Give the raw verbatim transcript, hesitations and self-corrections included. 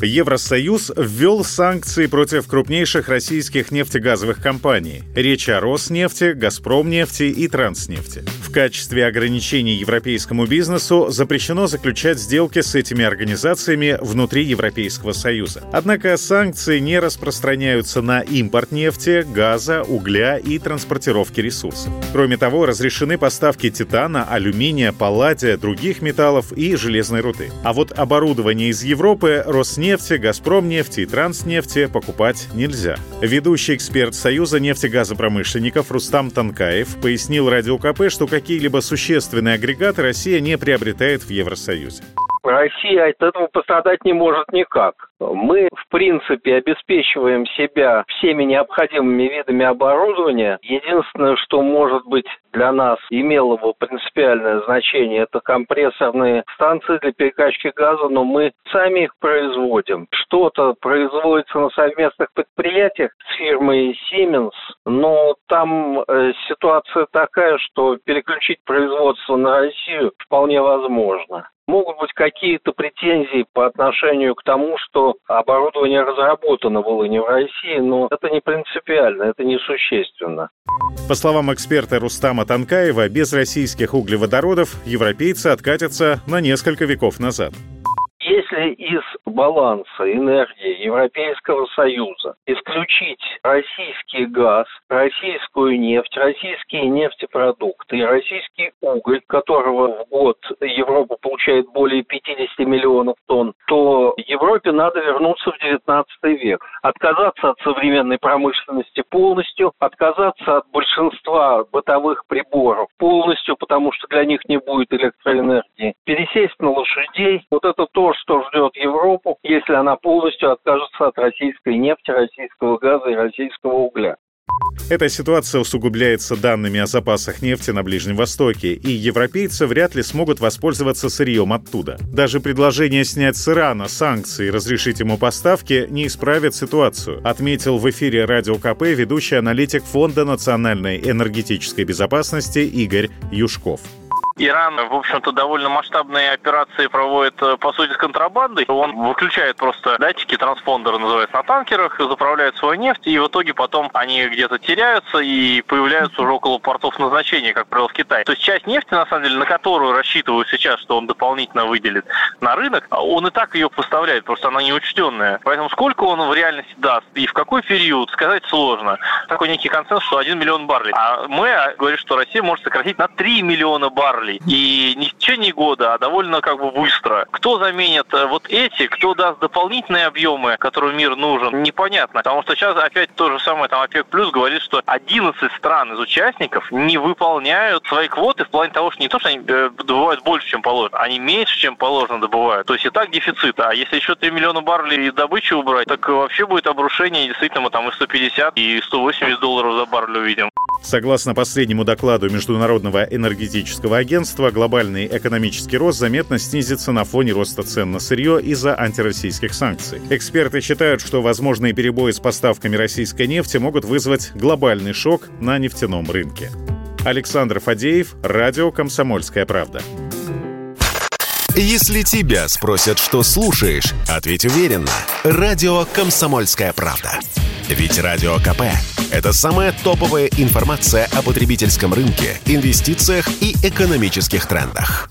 Евросоюз ввел санкции против крупнейших российских нефтегазовых компаний. Речь о Роснефти, Газпромнефти и Транснефти. В качестве ограничений европейскому бизнесу запрещено заключать сделки с этими организациями внутри Европейского Союза. Однако санкции не распространяются на импорт нефти, газа, угля и транспортировки ресурсов. Кроме того, разрешены поставки титана, алюминия, палладия, других металлов и железной руды. А вот оборудование из Европы Роснефть, Газпромнефти и Транснефти покупать нельзя. Ведущий эксперт Союза нефтегазопромышленников Рустам Танкаев пояснил Радио КП, что какие-либо существенные агрегаты Россия не приобретает в Евросоюзе. Россия от этого пострадать не может никак. Мы, в принципе, обеспечиваем себя всеми необходимыми видами оборудования. Единственное, что, может быть, для нас имело бы принципиальное значение, это компрессорные станции для перекачки газа, но мы сами их производим. Что-то производится на совместных предприятиях с фирмой «Сименс», но там э, ситуация такая, что переключить производство на Россию вполне возможно. Могут быть какие-то претензии по отношению к тому, что оборудование разработано было не в России, но это не принципиально, это не существенно. По словам эксперта Рустама Танкаева, без российских углеводородов европейцы откатятся на несколько веков назад. Если из баланса энергии Европейского Союза исключить российский газ, российскую нефть, российские нефтепродукты и российский уголь, которого в год Европа получает более пятьдесят миллионов тонн, то Европе надо вернуться в девятнадцатый век. Отказаться от современной промышленности полностью, отказаться от большинства бытовых приборов полностью, потому что для них не будет электроэнергии, пересесть на лошадей. Вот это то, что ждет Европу, если она полностью откажется от российской нефти, российского газа и российского угля. Эта ситуация усугубляется данными о запасах нефти на Ближнем Востоке, и европейцы вряд ли смогут воспользоваться сырьем оттуда. Даже предложение снять с Ирана санкции и разрешить ему поставки не исправит ситуацию, отметил в эфире Радио КП ведущий аналитик Фонда национальной энергетической безопасности Игорь Юшков. Иран, в общем-то, довольно масштабные операции проводит, по сути, с контрабандой. Он выключает просто датчики, транспондеры, называется, на танкерах, заправляет свою нефть, и в итоге потом они где-то теряются и появляются уже около портов назначения, как правило, в Китае. То есть часть нефти, на самом деле, на которую рассчитывают сейчас, что он дополнительно выделит на рынок, он и так ее поставляет, просто она неучтенная. Поэтому сколько он в реальности даст и в какой период, сказать сложно. Такой некий консенсус, что один миллион баррелей. А мы говорим, что Россия может сократить на три миллиона баррелей. И не в течение года, а довольно как бы быстро. Кто заменит вот эти, кто даст дополнительные объемы, которым мир нужен, непонятно. Потому что сейчас опять то же самое, там ОПЕК плюс говорит, что одиннадцать стран из участников не выполняют свои квоты в плане того, что не то, что они добывают больше, чем положено, они меньше, чем положено добывают. То есть и так дефицит. А если еще три миллиона баррелей добычи убрать, так вообще будет обрушение, и действительно мы там и сто пятьдесят, и сто восемьдесят долларов за баррель увидим. Согласно последнему докладу Международного энергетического агентства, глобальный экономический рост заметно снизится на фоне роста цен на сырье из-за антироссийских санкций. Эксперты считают, что возможные перебои с поставками российской нефти могут вызвать глобальный шок на нефтяном рынке. Александр Фадеев, Радио «Комсомольская правда». Если тебя спросят, что слушаешь, ответь уверенно. Радио «Комсомольская правда». Ведь Радио КП – это самая топовая информация о потребительском рынке, инвестициях и экономических трендах.